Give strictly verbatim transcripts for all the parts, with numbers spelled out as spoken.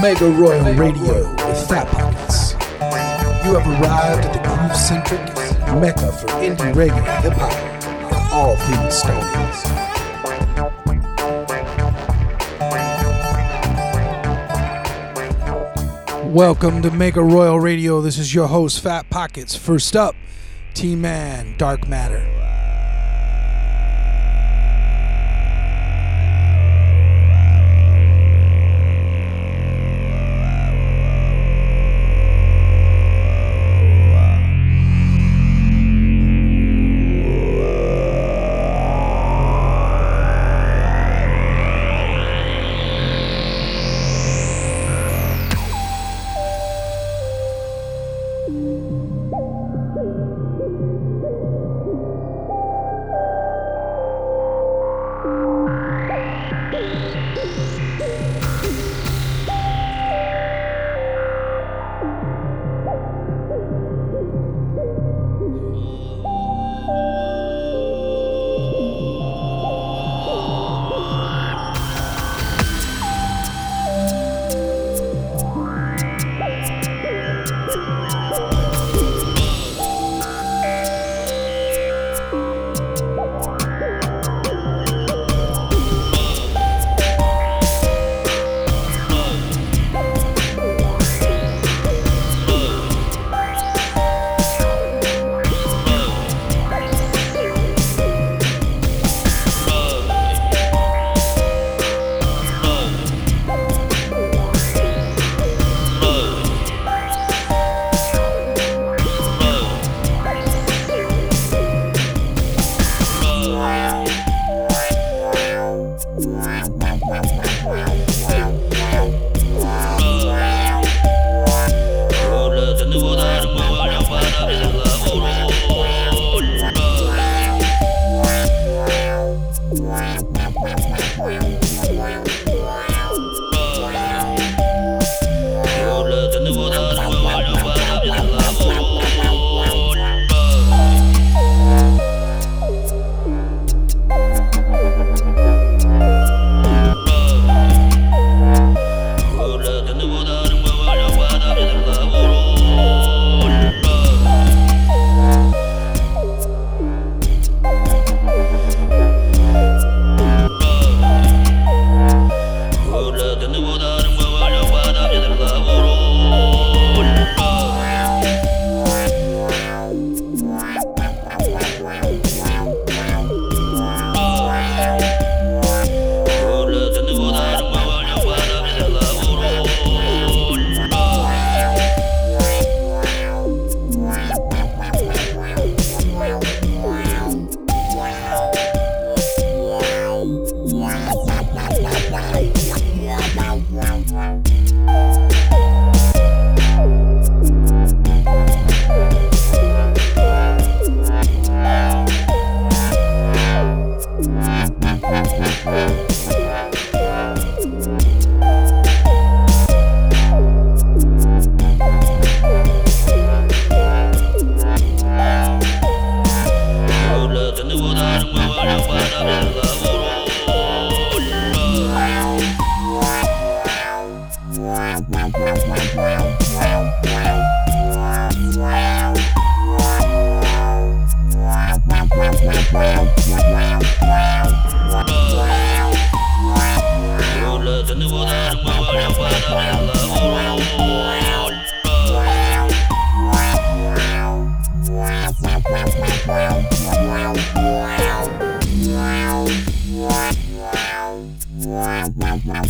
Mega Royal Radio with Fat Pockets. You have arrived at the groove-centric mecca for indie reggae, hip-hop, and all things stones. Welcome to Mega Royal Radio. This is your host, Fat Pockets. First up, T-Man, Dark Matter.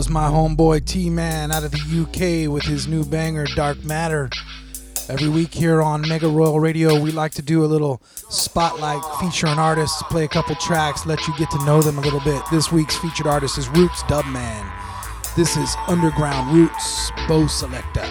was my homeboy T-Man out of the U K with his new banger, Dark Matter. Every week here on Mega Royal Radio, we like to do a little spotlight, feature an artist, play a couple tracks, let you get to know them a little bit. This week's featured artist is Roots Dubman. This is Underground Roots Bo Selecta.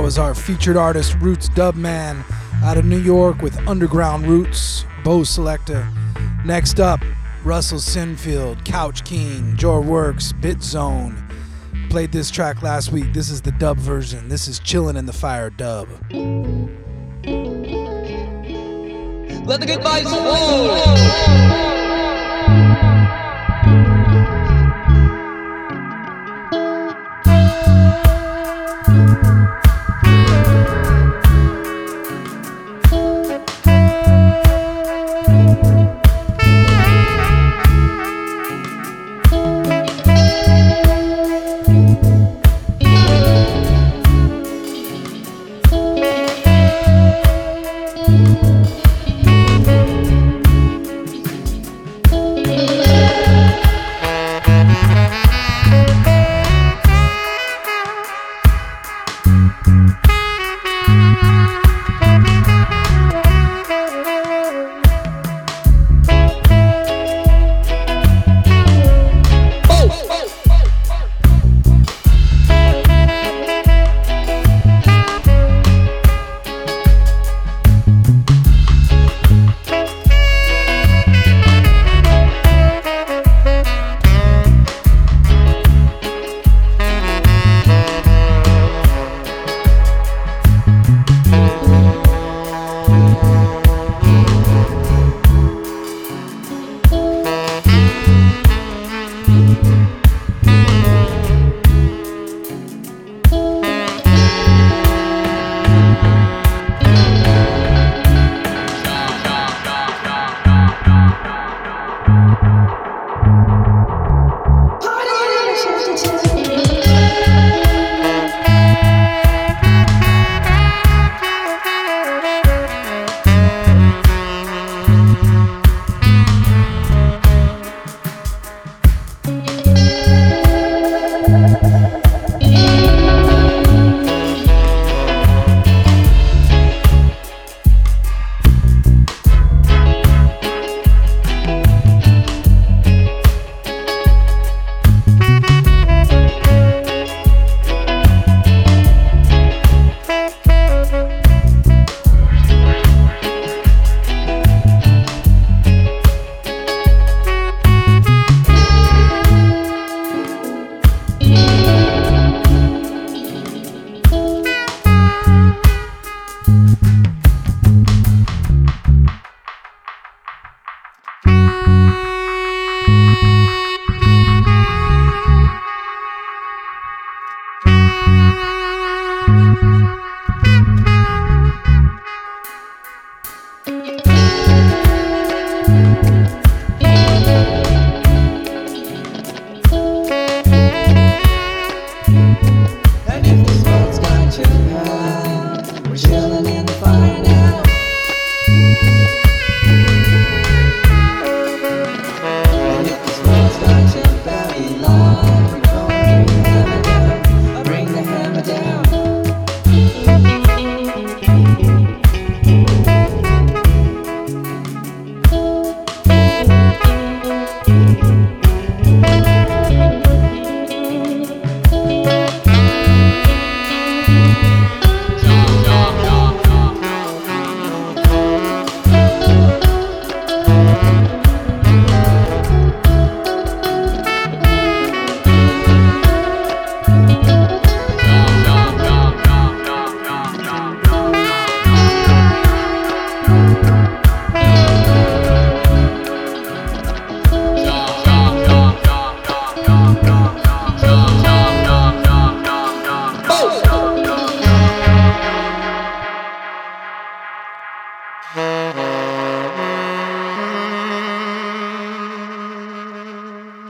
now is our featured artist, Roots Dubman, out of New York with Underground Roots Bo Selecta. Next up, Russell Sinfield, Couch King, Joerxworx, Bit Zone. Played this track last week. This is the dub version. This is Chillin' in the Fire dub. Let the good vibes flow.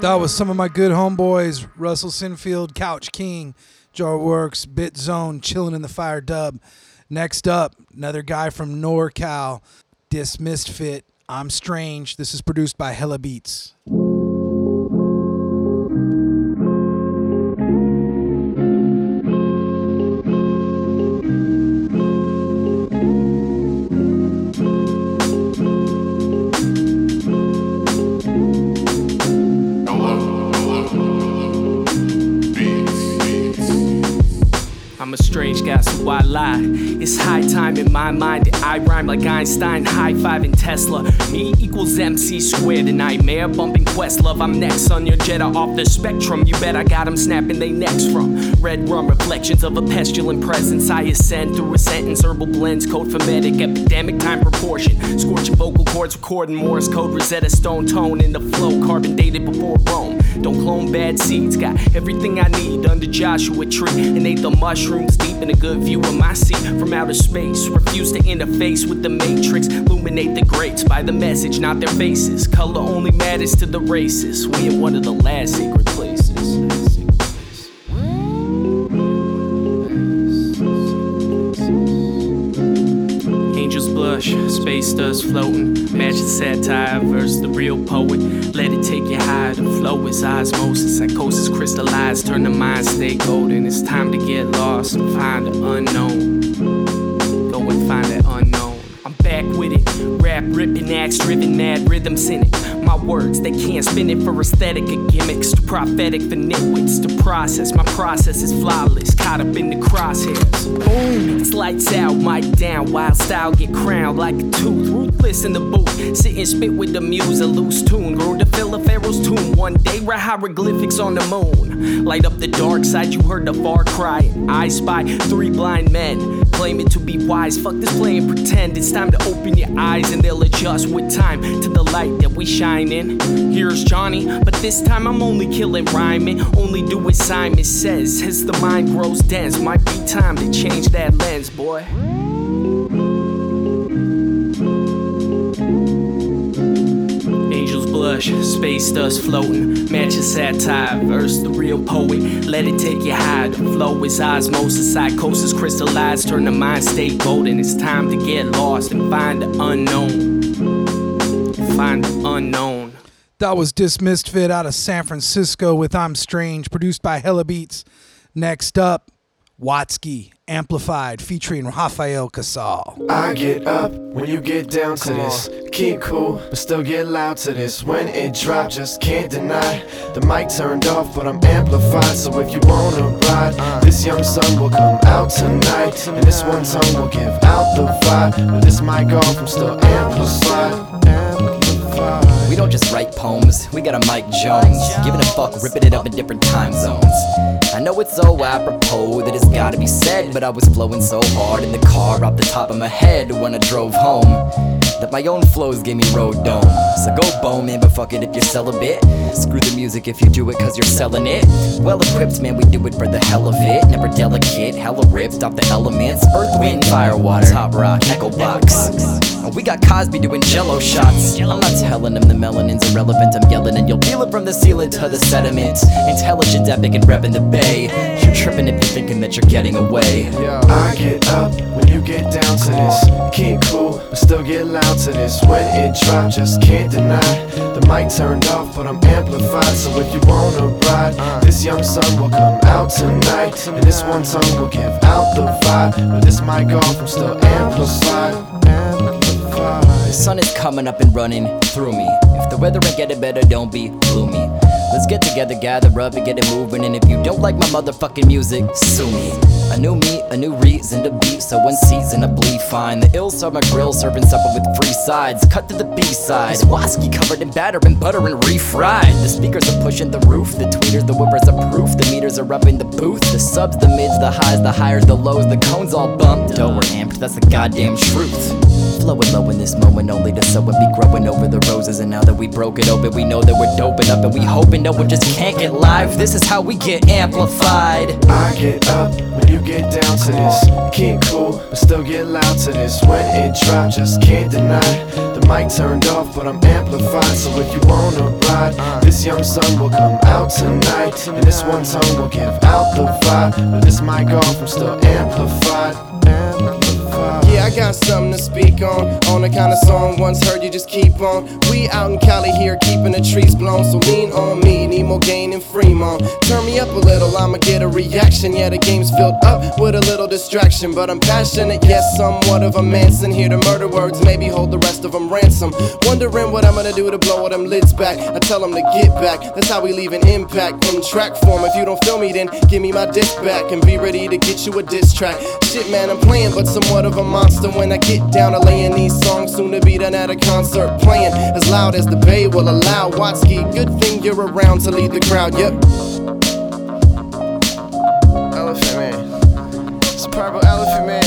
That was some of my good homeboys, Russell Sinfield, Couch King, Joerxworx, Bit Zone, Chillin' in the Fire dub. Next up, another guy from NorCal, DisMissedFit, I'm Strange. This is produced by Hella Beats. I'm a strange guy, so I high. It's high time in my mind that I rhyme like Einstein, high-fiving Tesla. Me equals M C squared, a nightmare bumping Questlove. I'm next on your Jetta off the spectrum. You bet I got them snapping they necks from red rum reflections of a pestilent presence. I ascend through a sentence, herbal blends, code for medic, epidemic time proportion. Scorching vocal cords, recording Morse code, Rosetta Stone tone in the flow, carbon dated before Rome. Don't clone bad seeds, got everything I need under Joshua tree, and ate the mushrooms deep in a good view of my seat from outer space. Refuse to interface with the matrix, illuminate the greats by the message, not their faces. Color only matters to the races, we in one of the last secret places. Space dust floating, match the satire versus the real poet. Let it take you high, the flow is osmosis. Psychosis crystallized, turn the mind, stay golden. It's time to get lost and find the unknown. Go and find that unknown. I'm back with it, rap ripping, axe driven, mad rhythms in it. My words, they can't spin it for aesthetic or gimmicks. Too prophetic for nitwits to process. My process is flawless, caught up in the crosshairs. Boom, it's lights out, mic down, wild style get crowned like a tooth. Ruthless in the booth, sit and spit with the muse, a loose tune. Grew to fill a pharaoh's tomb. One day, write hieroglyphics on the moon. Light up the dark side, you heard the far cry. I spy three blind men, claiming to be wise. Fuck this play and pretend. It's time to open your eyes and they'll adjust with time to the light that we shine in. Here's Johnny, but this time I'm only killing rhyming. Only do what Simon says as the mind grows dense. Might be time to change that lens, boy. Angels blush, space dust floating, match a satire verse the real poet. Let it take you high, the flow is osmosis, psychosis crystallized, turn the mind state golden. It's time to get lost and find the unknown. Find the unknown. That was DisMissedFit out of San Francisco with I'm Strange, produced by Hella Beats. Next up, Watsky, Amplified, featuring Rafael Casal. I get up when you get down to this. Keep cool, but still get loud to this. When it drops, just can't deny. The mic turned off, but I'm amplified. So if you wanna ride, uh, this young sun will come out tonight, tonight. And this one tongue will give out the vibe. With this mic off, I'm still amplified. Amplified. We don't just write poems, we got a Mike Jones. Giving a fuck, ripping it up in different time zones. I know it's so apropos that it's gotta be said, but I was flowing so hard in the car off the top of my head when I drove home that my own flows gave me road dome. So go bone, man, but fuck it if you're celibate. Screw the music if you do it cause you're selling it. Well equipped, man, we do it for the hell of it. Never delicate, hella ripped off the elements. Earth, wind, fire, water, top rock, echo box. And we got Cosby doing jello shots. I'm not telling him the melanin's irrelevant, I'm yelling and you'll feel it from the ceiling to the sediment. Intelligent, epic, and revving the bay. You're tripping if you're thinking that you're getting away. Yo, I get up when you get down to this. Keep cool, but still get loud to this. When it drops, just can't deny. The mic turned off, but I'm amplified. So if you wanna ride, uh, this young sun will come out tonight, tonight. And this one tongue will give out the vibe. With this mic off, I'm still amplified, amplified. The sun is coming up and running through me. If the weather ain't getting better, don't be gloomy. Let's get together, gather up and get it moving. And if you don't like my motherfucking music, sue me. A new me, a new reason to be, so unseasonably fine. The ills are my grill, serving supper with free sides. Cut to the B-sides. Watsky covered in batter and butter and refried. The speakers are pushing the roof, the tweeters, the whippers are proof. The meters are up in the booth. The subs, the mids, the highs, the higher, the lows. The cones all bumped. Oh, we're amped, that's the goddamn truth. Flowing low in this moment only to sow and be growing over the roses. And now that we broke it open, we know that we're doping up. And we hoping that we just can't get live. This is how we get amplified. I get up when you get down to this. Keep cool, but still get loud to this. When it drops, just can't deny. The mic turned off, but I'm amplified. So if you wanna ride, this young sun will come out tonight. And this one tongue will give out the vibe. With this mic off, I'm still amplified, amplified. Yeah, I I got something to speak on, on the kind of song once heard you just keep on. We out in Cali here keeping the trees blown, so lean on me, need more gain in Fremont. Turn me up a little, I'ma get a reaction. Yeah, the game's filled up with a little distraction, but I'm passionate, yes, somewhat of a Manson. Hear the murder words, maybe hold the rest of them ransom. Wondering what I'm gonna do to blow all them lids back. I tell them to get back, that's how we leave an impact from track form. If you don't feel me, then give me my disc back and be ready to get you a diss track. Shit, man, I'm playing, but somewhat of a monster when I get down to laying these songs. Soon to be done at a concert, playing as loud as the bay will allow. Watsky, good thing you're around to lead the crowd. Yep. Elephant man, it's a purple elephant man.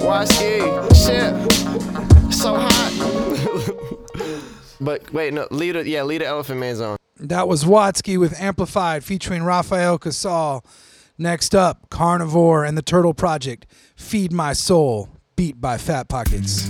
Watsky, shit, so hot. But wait, no, lead a, yeah, lead the elephant man's on. That was Watsky with Amplified featuring Rafael Casal. Next up, KarNeVor and The Turtle Project, Feed My Soul, beat by Fat Pockets.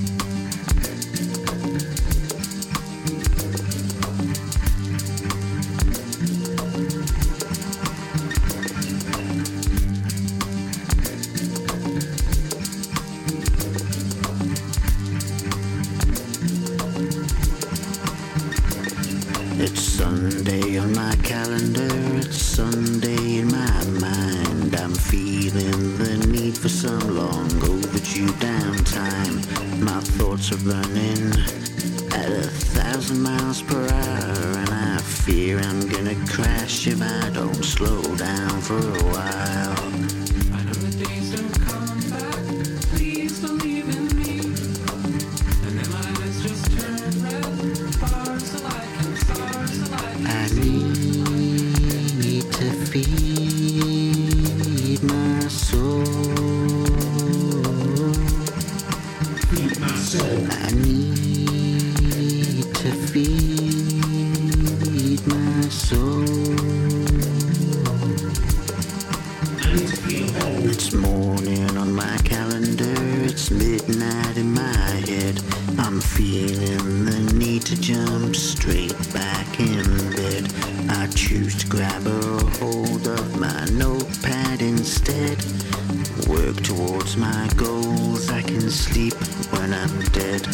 It's Sunday on my calendar, it's Sunday in my mind. I'm feeling the need for some long overdue downtime. My thoughts are running at a thousand miles per hour, and I fear I'm gonna crash if I don't slow down for a while. Why don't the days don't come back, please believe in me. And then my eyes just turn red, far so I can I need to feed my soul. Feed my soul. I need to feed my soul. I need to feel whole. It's morning on my calendar, it's midnight in my head. I'm feeling the need to jump straight back in bed. I choose to grab a hold of my notepad instead. Work towards my goals, I can sleep when I'm dead. I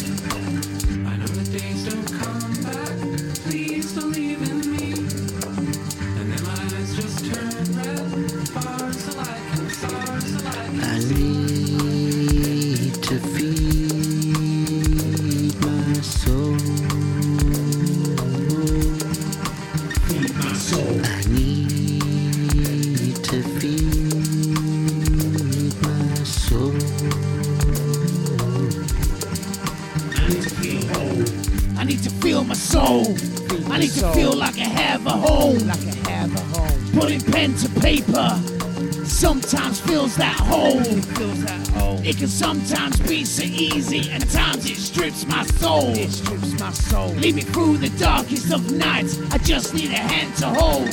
know the days don't come back, please believe in me. And then my eyes just turn red, far so I can, far so I can. I need to feel. I need to feel like I have a home. Like I have a home. Putting pen to paper sometimes fills that hole. It feels that hole. It can sometimes be so easy, and at times it strips my soul. It strips my soul. Lead me through the darkest of nights. I just need a hand to hold.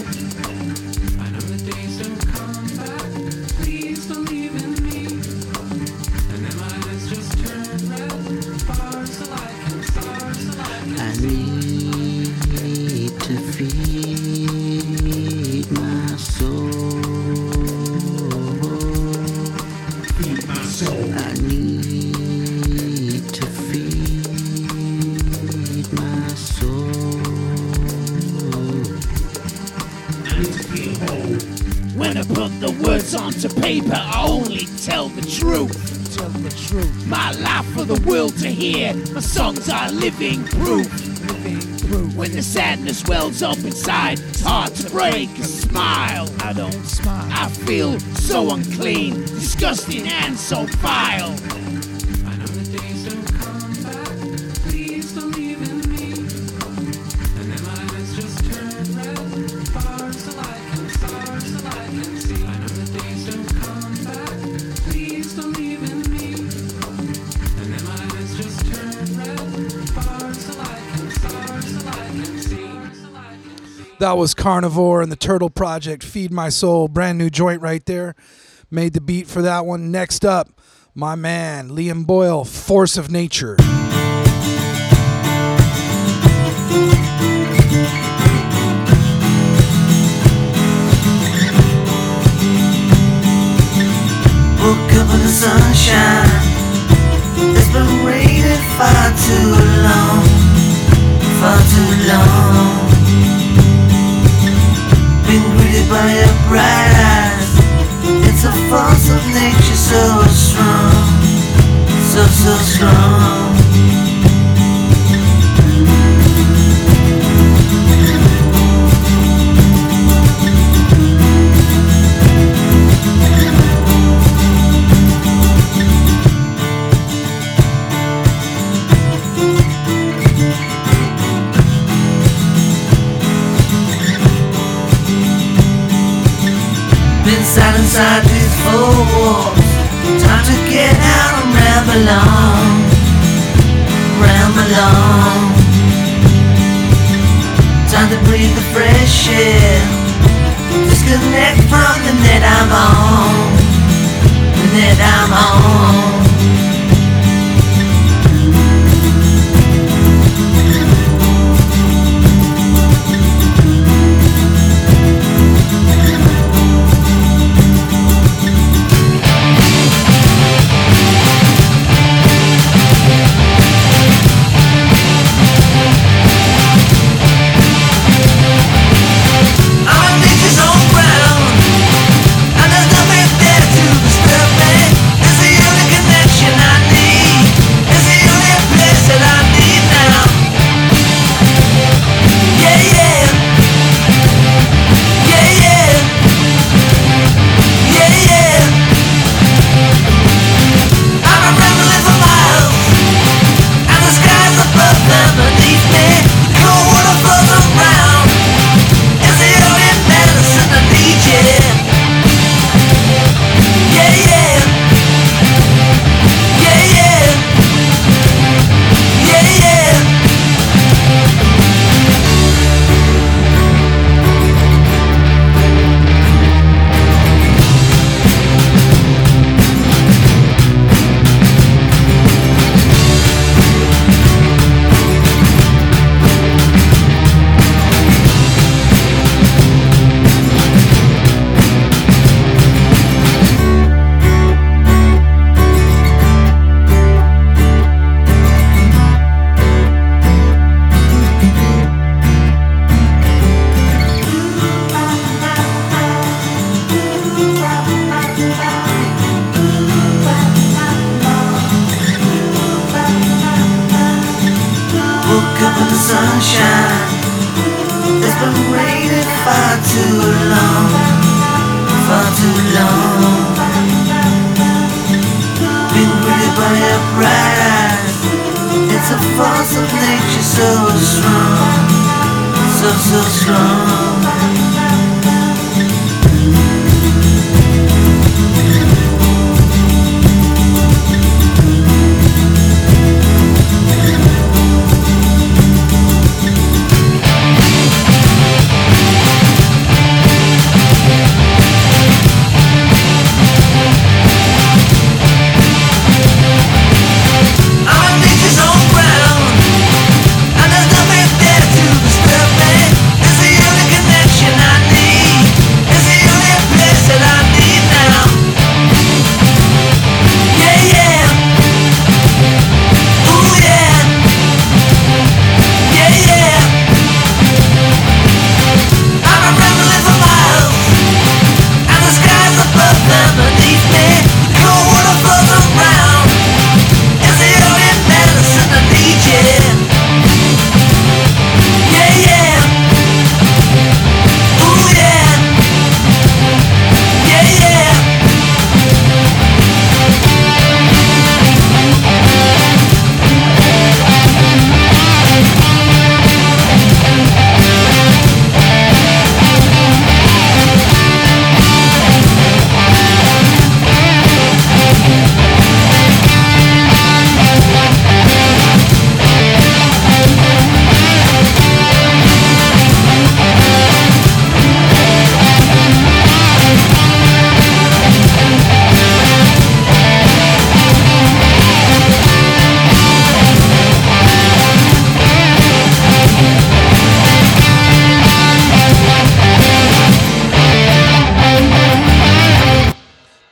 My songs are living proof. living proof. When the sadness wells up inside, it's hard to break a smile. I don't smile. I feel so unclean, disgusting and so vile. I know the days don't come back, please believe in me. And then my eyes just turn red, far so I can, far so I can see. I know the days don't come back, please believe in me. That was KarNeVor and The Turtle Project, Feed My Soul. Brand new joint right there. Made the beat for that one. Next up, my man, Liam Boyle, Force of Nature. Woke up in the sunshine, so, so strong. Inside these four walls, time to get out and ramble on, ramble on. Time to breathe the fresh air, disconnect from the net I'm on, the net I'm on.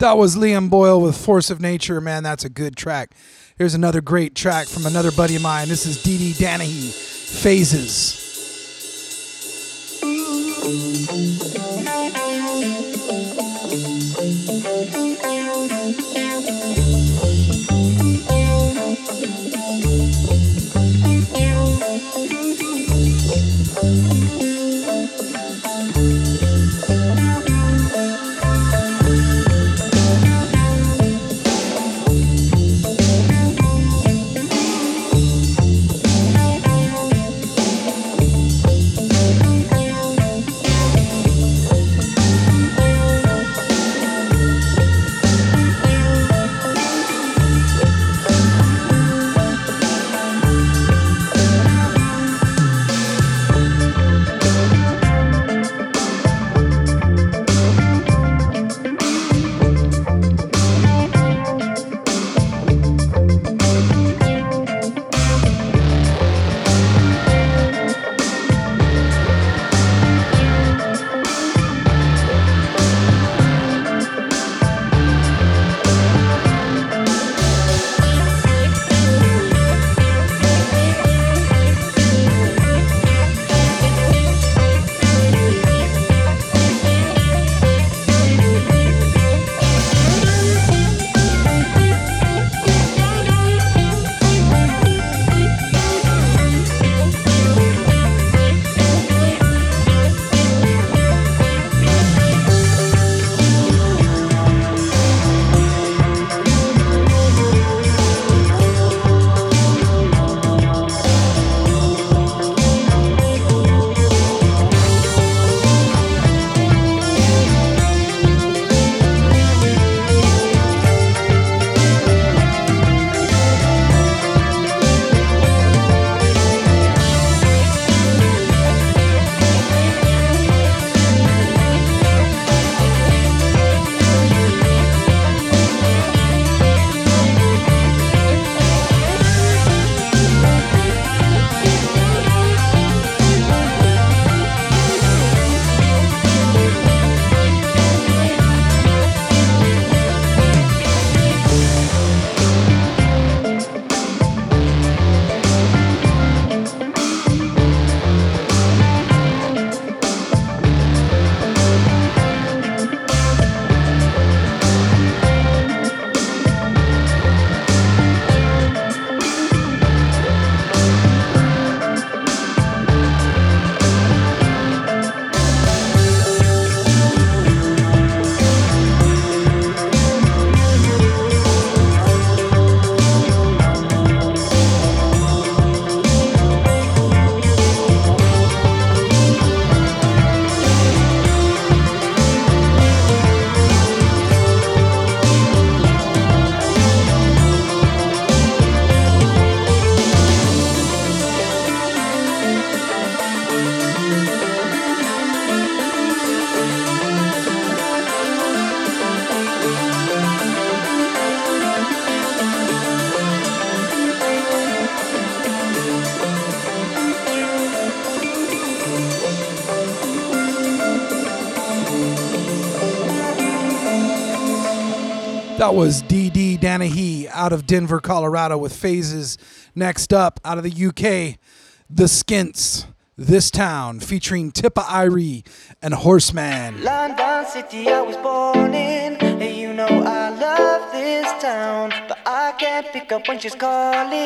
That was Liam Boyle with Force of Nature. Man, that's a good track. Here's another great track from another buddy of mine. This is D D. Danahy, Phases. That was D D. Danahy out of Denver, Colorado with Phases. Next up, out of the U K, The Skints, This Town, featuring Tippa Irie and Horseman. London city I was born in, and you know I love this town, but I can't pick up when she's calling.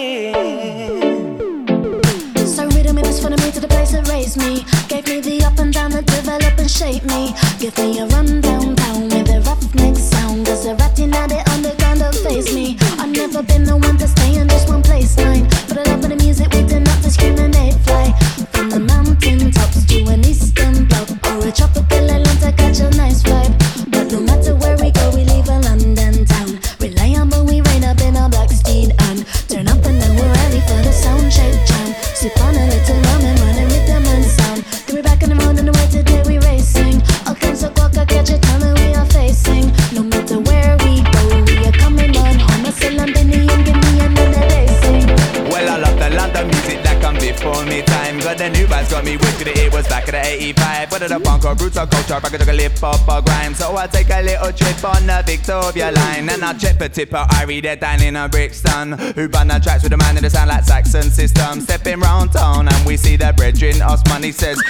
So rhythm in this front of me to the place that raised me, gave me the up and down that developed and shaped me. Give me a rundown town with a roughneck sound, there's a ratty now the underground that faced me. I've never been the one to stay in just one place line, but I love the music we do not discriminate. Fly from the mountain tops to an eastern block, or a tropical island to catch a nice vibe. But no matter where we go, we leave a London town, rely on but we rain up in our black steed and turn up and then we're ready for the sound shape jam. Sip on a little rum and run a rhythm and sound. Then we're back in the morning, the way today we racing. All kinds of walk, I catch a town that we are facing. No matter where we go, we are coming on home. I say Londonian, give me another day, sing. Well, I love the London music that comes before me time. Got the new vibes, got me wicked, it was back in the eighty-five. Whether the punk or roots or culture, back took a lip up or grime. So I take a little trip on the Victoria line, and I check for Tippa Irie, they're down in a Brixton, who run the tracks with a man that sound like Saxon system. Stepping round town and we see the brethren, Osmani says,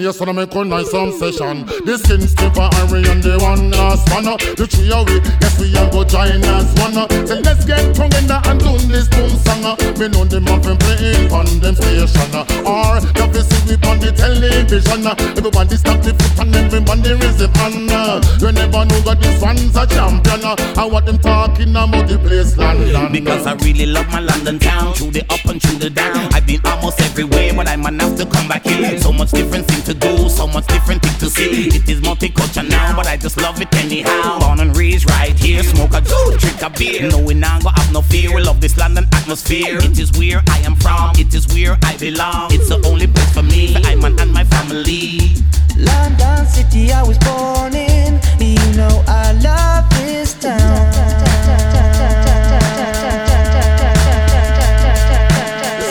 yes, I make a nice um, session. The Skints, Tippa Irie and the one last one. The three of we, yes we all go join as one. So let's get together and do this boom song. We know the man from playing on them station, or the visit we on the television. Everybody stop the foot and everybody raise the hand. You never know that this one's a champion. And what them talking about the place London. Because I really love my London town, through the up and through the down. I've been almost everywhere, but I'm enough to come back here. So much different thing to do, so much different thing to see. It is multicultural now, but I just love it anyhow. Born and raised right here, smoke a joint, drink a beer. No, we now go have no fear, we love this London atmosphere. It is where I am from, it is where I belong. It's the only place for me, for I'm and my family. London city I was born in, you know I love this town.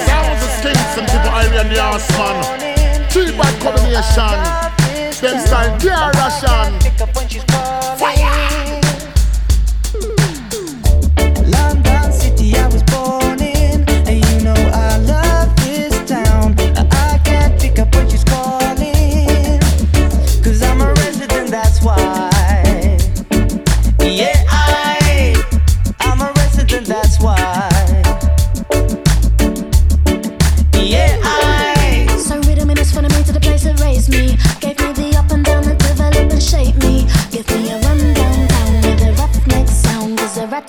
The sounds of Skints and Tippa Irie and the Horseman, three-bad combination, them style they are Russian. Fire!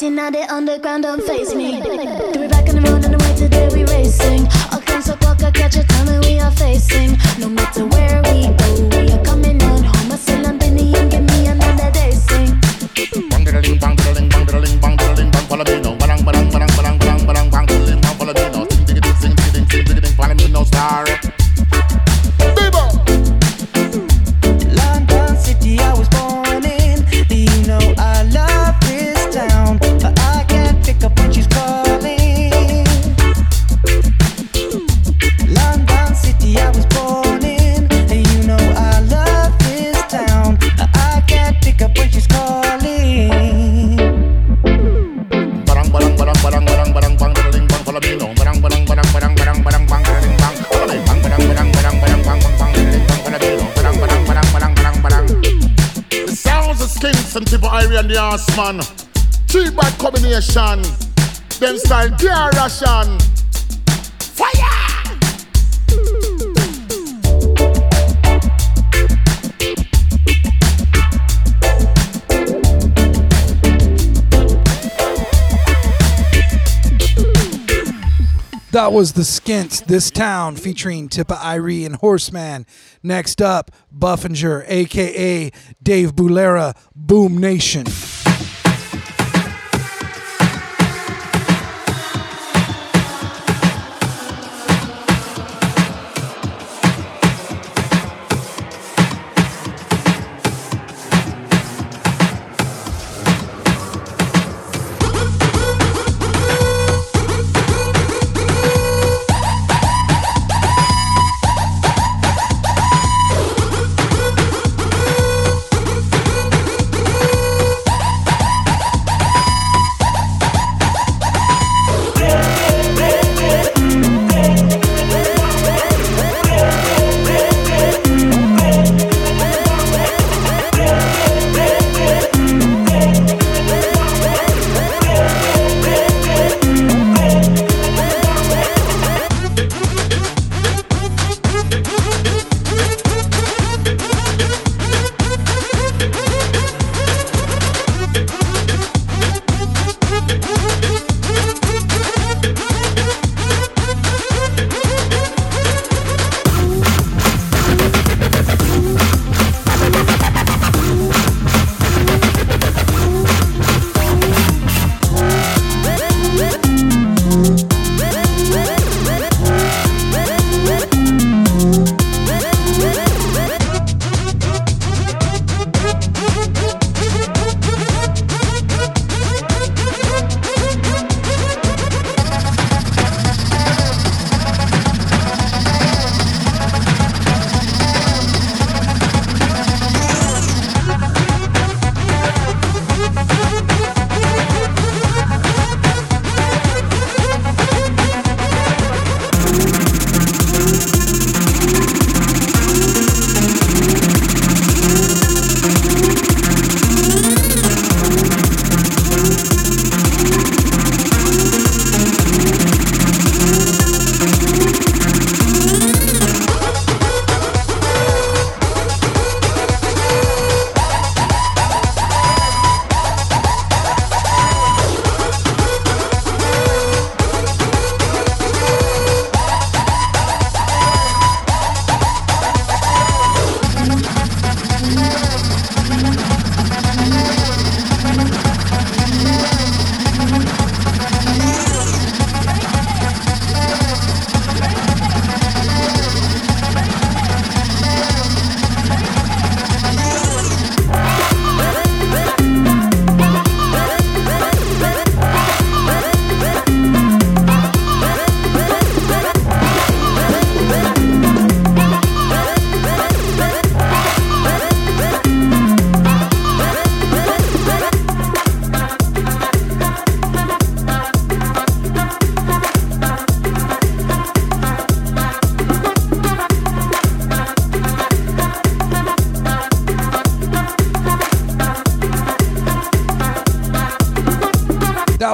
Now the underground don't face me. We're back on the road and the way today we racing. All kinds of walk, I catch a town that we are facing. No matter where we go, we are coming on home. I say Londony and give me another day, sing. Bang diddling, bang diddling, bang diddling, bang diddling, bang follow me now. Bang bang bang bang bang bang bang diddling, bang follow me now. Sing ding ding sing ding ding sing ding ding follow me now, star. And the Horseman, three bad combination, them style they are Russian. That was The Skints, This Town, featuring Tippa Irie and Horseman. Next up, Bufinjer, a k a. Dave Boulera, Boom Nation.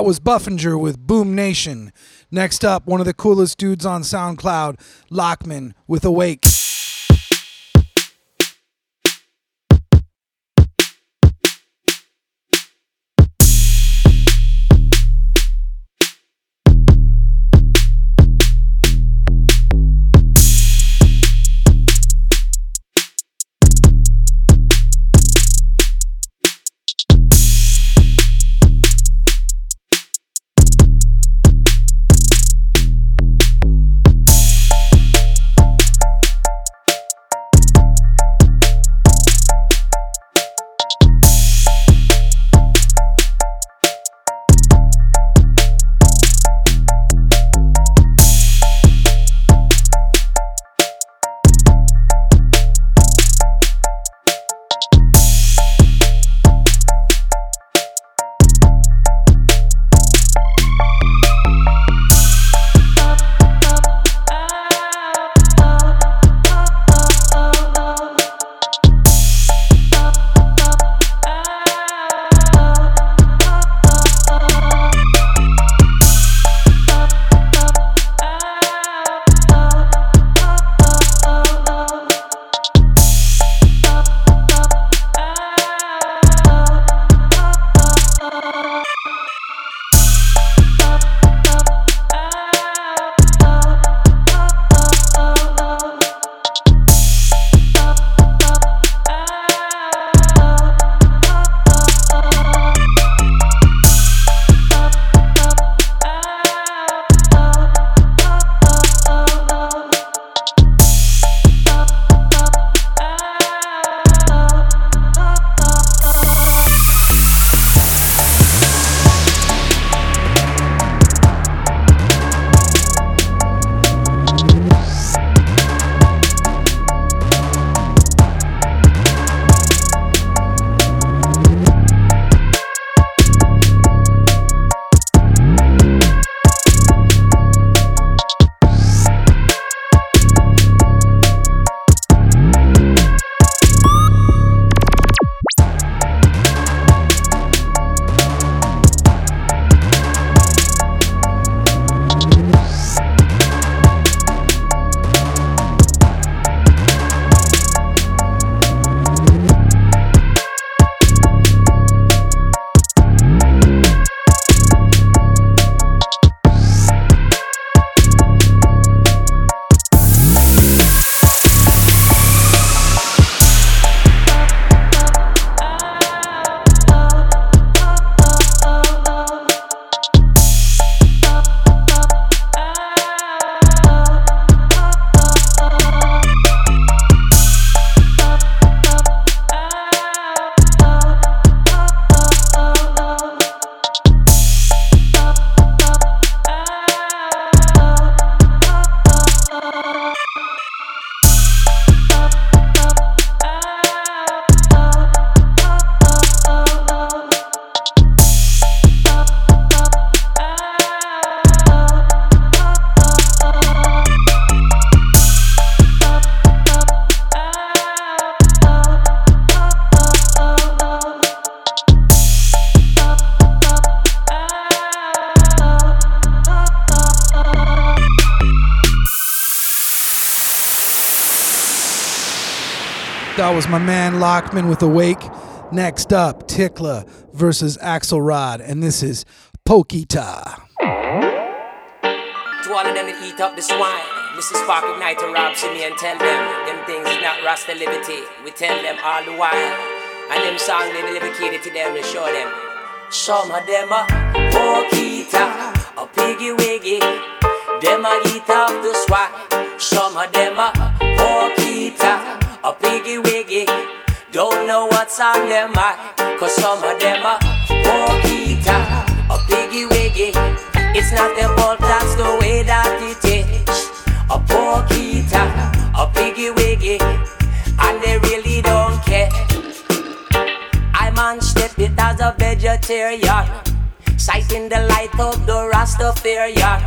that was Bufinjer with Boom Nation. Next up, one of the coolest dudes on SoundCloud, Lochman with Awake. My man Lochman with Awake. Next up, Tiklah versus Axelrod, and this is Pokita. To all of them that eat up the swine, Missus Park ignite and rob me and tell them them things is not Rasta liberty. We tell them all the while, and them song they delivered to them and show them. Some of them are Pokita, a piggy wiggy. Them a eat up the swine. Some of them are Pokita, a piggy wiggy, don't know what's on them eye. Cause some of them are Pokita, a piggy wiggy. It's not their fault, that's the way that it is. A Pokita, a piggy wiggy, and they really don't care. I man stepped it as a vegetarian, citing the light of the Rastafarian.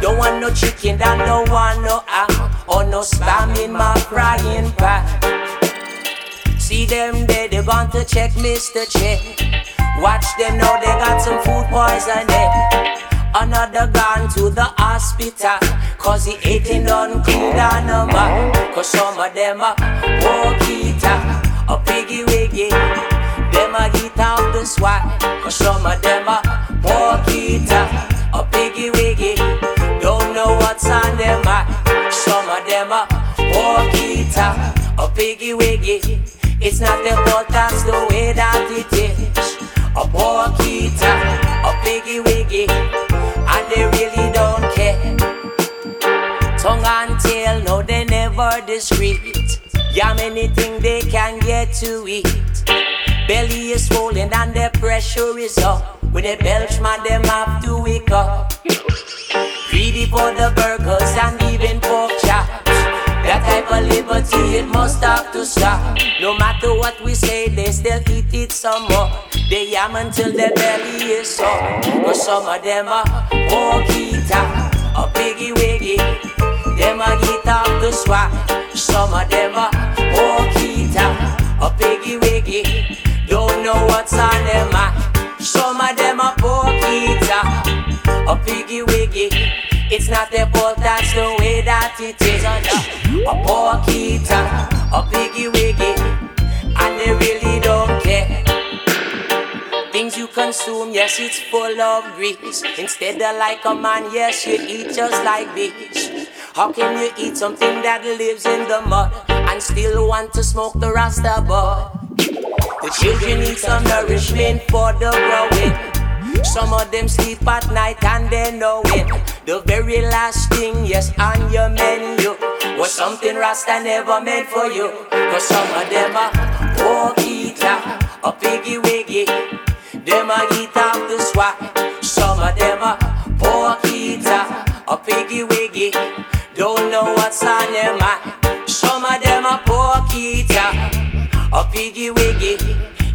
Don't want no chicken, I don't want no ham, or no spam in my frying pan. See them there, they want to check Mister Che. Watch them now, they got some food poisoning. Another gone to the hospital, cause he eating unclean animal. Cause some of them a pork eater, a piggy wiggy. Them a eat out the swat. Cause some of them a pork eater, a piggy wiggy. Don't know what's on them mind. Some of them a pork eater, a piggy wiggy. It's not their fault, that's the way that it is. A pork eater, a piggy wiggy. And they really don't care. Tongue and tail, no, they never discreet. Yam anything they can get to eat. Belly is swollen and their pressure is up. When they belch, man, them have to wake up. Greedy for the burgers and even pork chops. That type of liberty, it must have to stop. No matter what we say, they still eat it some more. They yam until their belly is sore. Cause some of them are pork eater, a piggy wiggy. Them a eat up the swat. Some of them are pork eater, a piggy wiggy. Don't know what's on them mind. Some of them are pork eater, a piggy wiggy. It's not their fault, that's the way that it is. A pork eater, a piggy wiggy. And they really don't care. Things you consume, yes, it's full of grease. Instead of like a man, yes, you eat just like beach. How can you eat something that lives in the mud and still want to smoke the Rasta bud? The children need some nourishment for the growing. Some of them sleep at night and they know it. The very last thing, yes, on your menu was something Rasta never meant for you. Cause some of them are pork eater, a piggy wiggy. Them a eat off the swat. Some of them are pork eater, a piggy wiggy. Don't know what's on their mind. Some of them are pork eater, a piggy wiggy.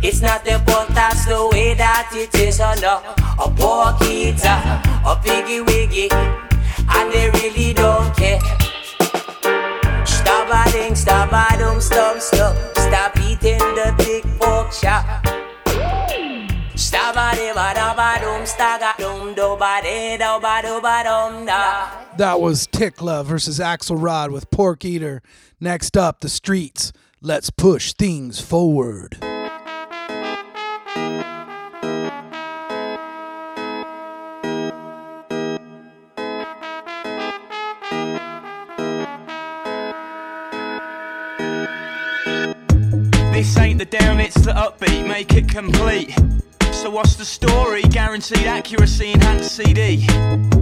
It's not their fault, that's the way that it is. Oh no, a pork eater, a piggy wiggy. And they really don't care. Stop a ding, stop a dum, stop, stop. Stop eating the big pork chop. Stop a ding, stop a dum, stop a dum, do ba ding, do ba do ba dum da. That was Tiklah versus Axelrod with Pork Eater. Next up, The Streets. Let's push things forward. This ain't the down, it's the upbeat, make it complete. So what's the story? Guaranteed accuracy, enhanced C D.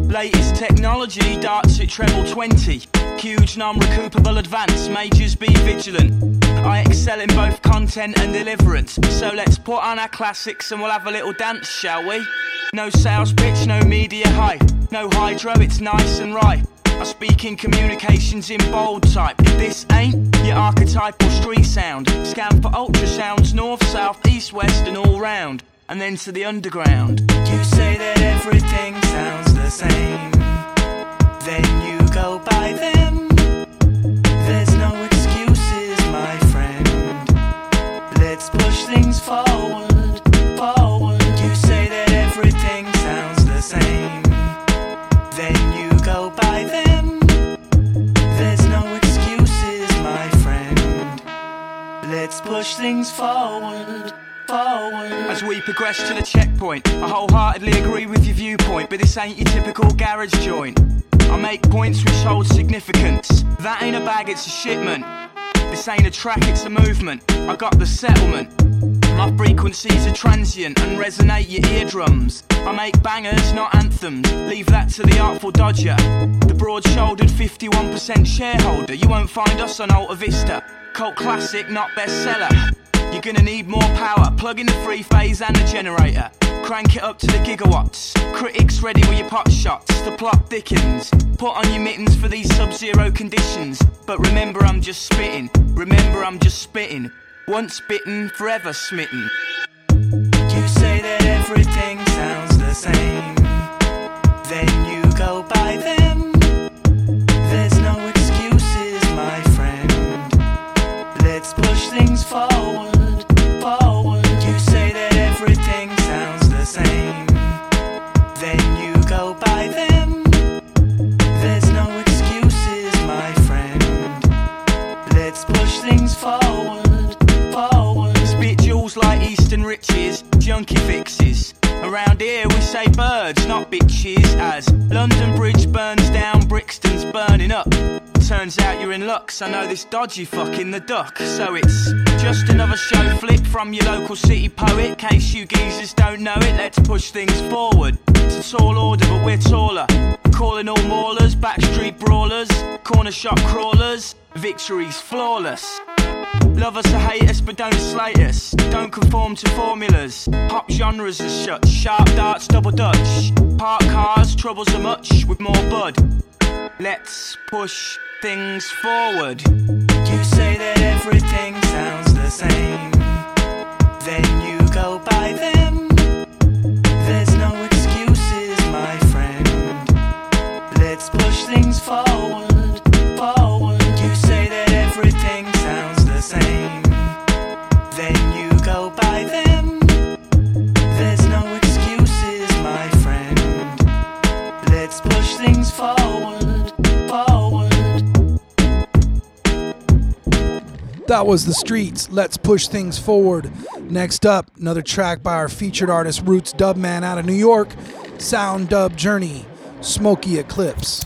Latest technology, darts at treble twenty. Huge non-recoupable advance, majors be vigilant. I excel in both content and deliverance. So let's put on our classics and we'll have a little dance, shall we? No sales pitch, no media hype. No hydro, it's nice and ripe. I speak in communications in bold type. If this ain't your archetypal street sound, scan for ultrasounds north, south, east, west and all round. And then to the underground. You say that everything sounds the same, then you go by them. There's no excuses, my friend. Let's push things forward, forward. You say that everything sounds the same, then you go by them. Let's push things forward, forward. As we progress to the checkpoint, I wholeheartedly agree with your viewpoint, but this ain't your typical garage joint. I make points which hold significance. That ain't a bag, it's a shipment. This ain't a track, it's a movement. I got the settlement. My frequencies are transient and resonate your eardrums. I make bangers, not anthems. Leave that to the artful dodger, the broad-shouldered fifty-one percent shareholder. You won't find us on Alta Vista. Cult classic, not bestseller. You're gonna need more power. Plug in the three phase and the generator. Crank it up to the gigawatts. Critics ready with your pot shots. The plot thickens. Put on your mittens for these sub-zero conditions. But remember I'm just spitting. Remember I'm just spitting. Once bitten, forever smitten. You say that everything sounds the same, then you go by them. There's no excuses, my friend. Let's push things forward, forward. You say that everything sounds riches, junkie fixes. Around here we say birds, not bitches. As London Bridge burns down, Brixton's burning up. Turns out you're in luck, so I know this dodgy fucking the duck. So it's just another show flip from your local city poet. Case you geezers don't know it, let's push things forward. It's a tall order, but we're taller. Calling all maulers, backstreet brawlers, corner shop crawlers. Victory's flawless. Love us or hate us, but don't slate us. Don't conform to formulas. Pop genres as such. Sharp darts, double dutch. Park cars, troubles are much with more bud. Let's push things forward. You say that everything sounds the same. Then you go by them. There's no excuses, my friend. Let's push things forward, forward. You say that everything sounds the same. Then you go by them. There's no excuses, my friend. Let's push things forward, forward. That was The Streets, Let's Push Things Forward. Next up, another track by our featured artist Roots Dubman out of New York, Sound Dub Journey, Smoky Eclipse.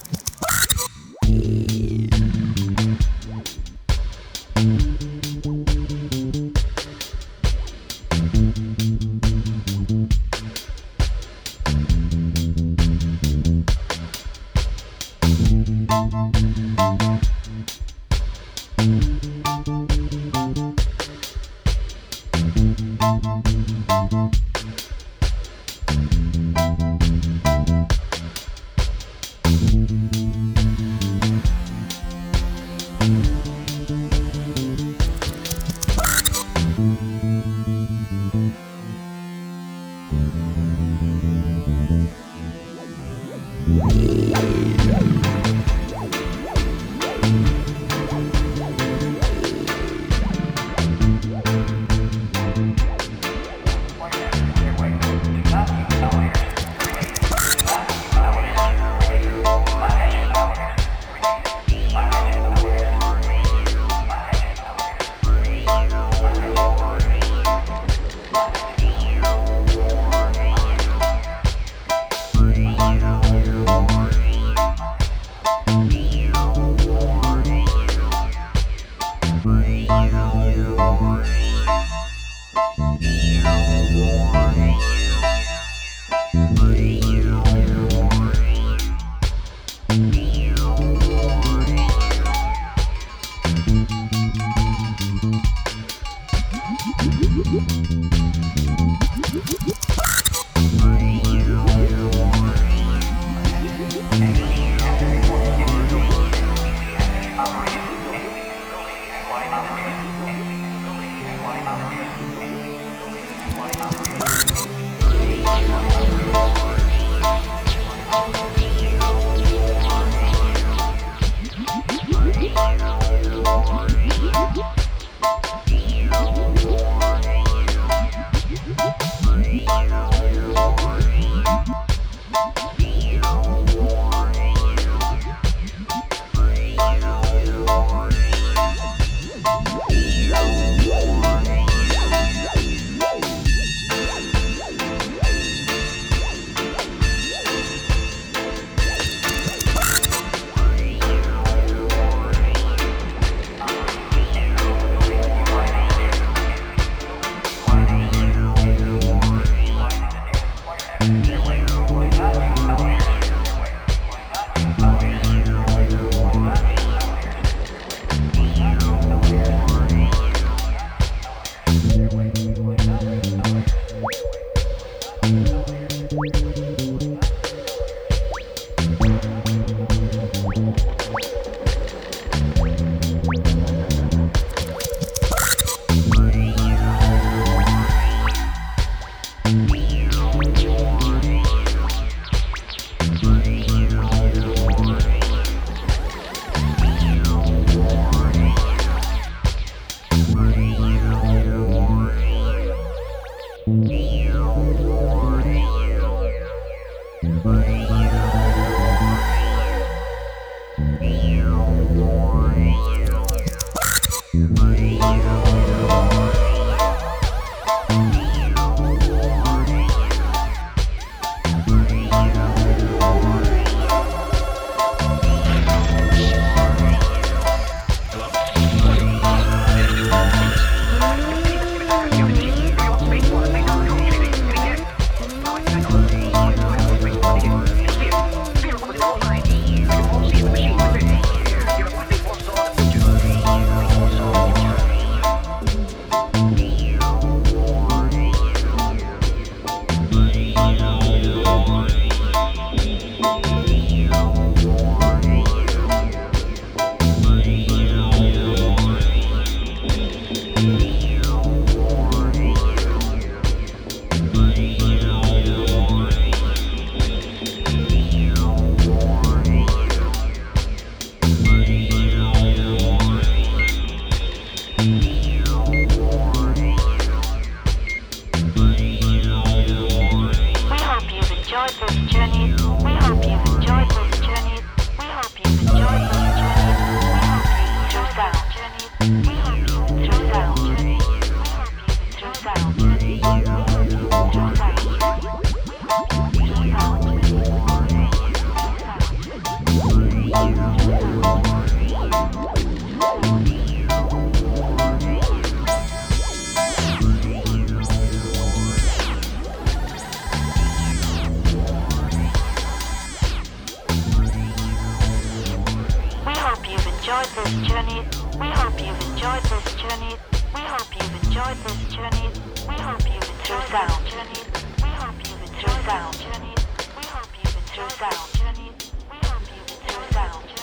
hope you've enjoyed this journey. We hope you've enjoyed this journey. We hope you've enjoyed this journey. We hope you've enjoyed this journey. We hope you've enjoyed this journey. We hope you've enjoyed this journey. We hope you've enjoyed this journey. We hope you've enjoyed this journey.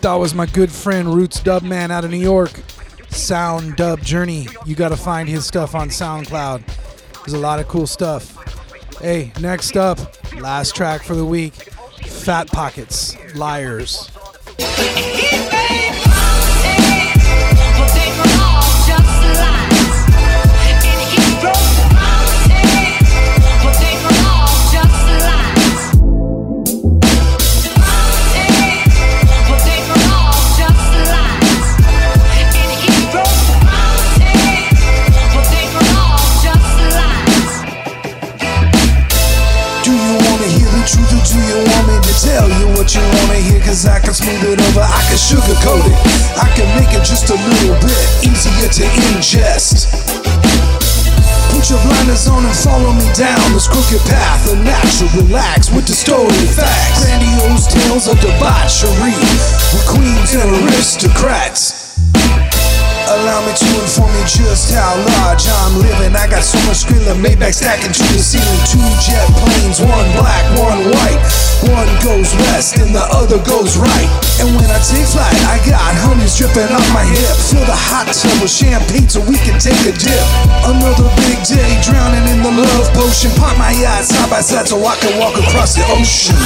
That was my good friend Roots Dubman out of New York. Sound Dub Journey. You gotta find his stuff on SoundCloud. There's a lot of cool stuff. Hey, next up, last track for the week, Fat Pockets, Liars. Tell you what you wanna hear, cause I can smooth it over, I can sugarcoat it, I can make it just a little bit easier to ingest. Put your blinders on and follow me down this crooked path of natural, relax with distorted facts, grandiose tales of debauchery, with queens and aristocrats. Allow me to inform you just how large I'm living. I got so much skrilla, Maybach stacking to the ceiling. Two jet planes, one black, one white. One goes west and the other goes right. And when I take flight, I got honeys dripping off my hip. Fill the hot tub with champagne so we can take a dip. Another big day, drowning in the love potion. Pop my eyes side by side so I can walk across the ocean.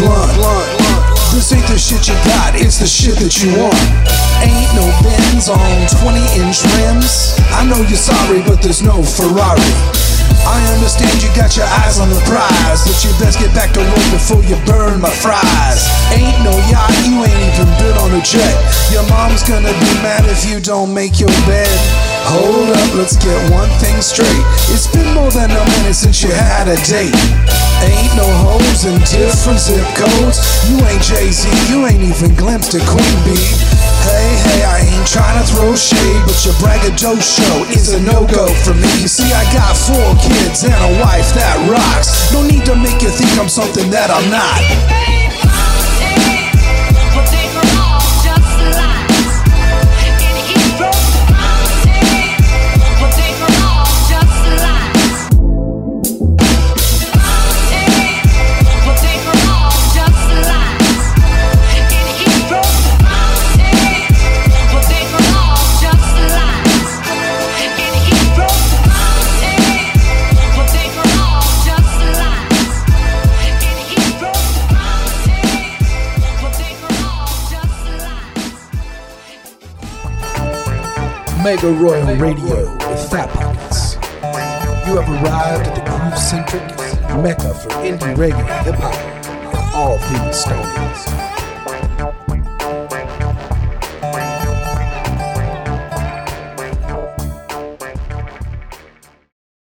Blunt. Blunt. This ain't the shit you got, it's the shit that you want. Ain't no Benz on twenty inch rims. I know you're sorry, but there's no Ferrari. I understand you got your eyes on the prize, but you best get back to work before you burn my fries. Ain't no yacht, you ain't even been on a jet. Your mom's gonna be mad if you don't make your bed. Hold up, let's get one thing straight. It's been more than a minute since you had a date. Ain't no hoes in different zip codes. You ain't Jay-Z, you ain't even glimpsed a Queen Bee. Hey, hey, I ain't tryna throw shade, but your braggadocio is a no-go for me. You see, I got four kids and a wife that rocks. No need to make you think I'm something that I'm not. Mega Royal Radio with Fat Pockets. You have arrived at the groove-centric mecca for indie reggae hip-hop and all things stones.